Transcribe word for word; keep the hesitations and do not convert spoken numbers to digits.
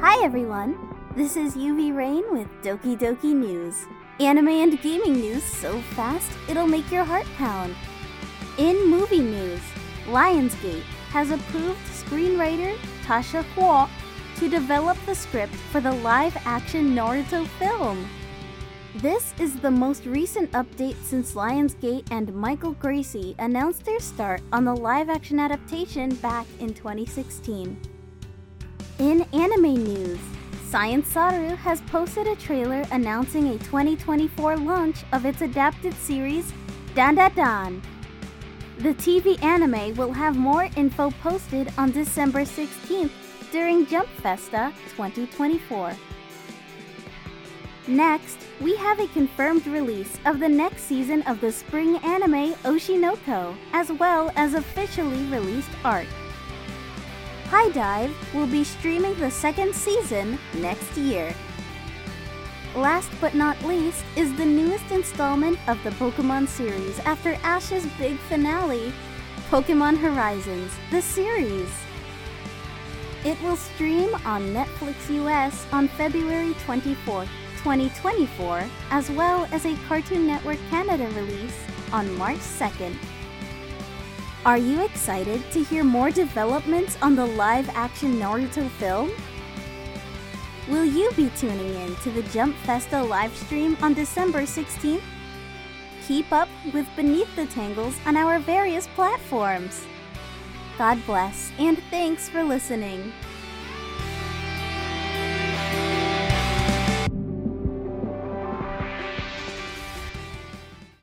Hi everyone, this is U V Rain with Doki Doki News. Anime and gaming news so fast, it'll make your heart pound. In movie news, Lionsgate has approved screenwriter Tasha Huo to develop the script for the live-action Naruto film. This is the most recent update since Lionsgate and Michael Gracie announced their start on the live-action adaptation back in twenty sixteen. In anime news, Science Saru has posted a trailer announcing a twenty twenty-four launch of its adapted series, Dandadan. The T V anime will have more info posted on December sixteenth during Jump Festa twenty twenty-four. Next, we have a confirmed release of the next season of the spring anime Oshi no Ko, as well as officially released art. High Dive will be streaming the second season next year. Last but not least is the newest installment of the Pokémon series after Ash's big finale, Pokémon Horizons: The Series. It will stream on Netflix U S on February twenty-fourth, twenty twenty-four, as well as a Cartoon Network Canada release on March second. Are you excited to hear more developments on the live-action Naruto film? Will you be tuning in to the Jump Festa livestream on December sixteenth? Keep up with Beneath the Tangles on our various platforms. God bless, and thanks for listening.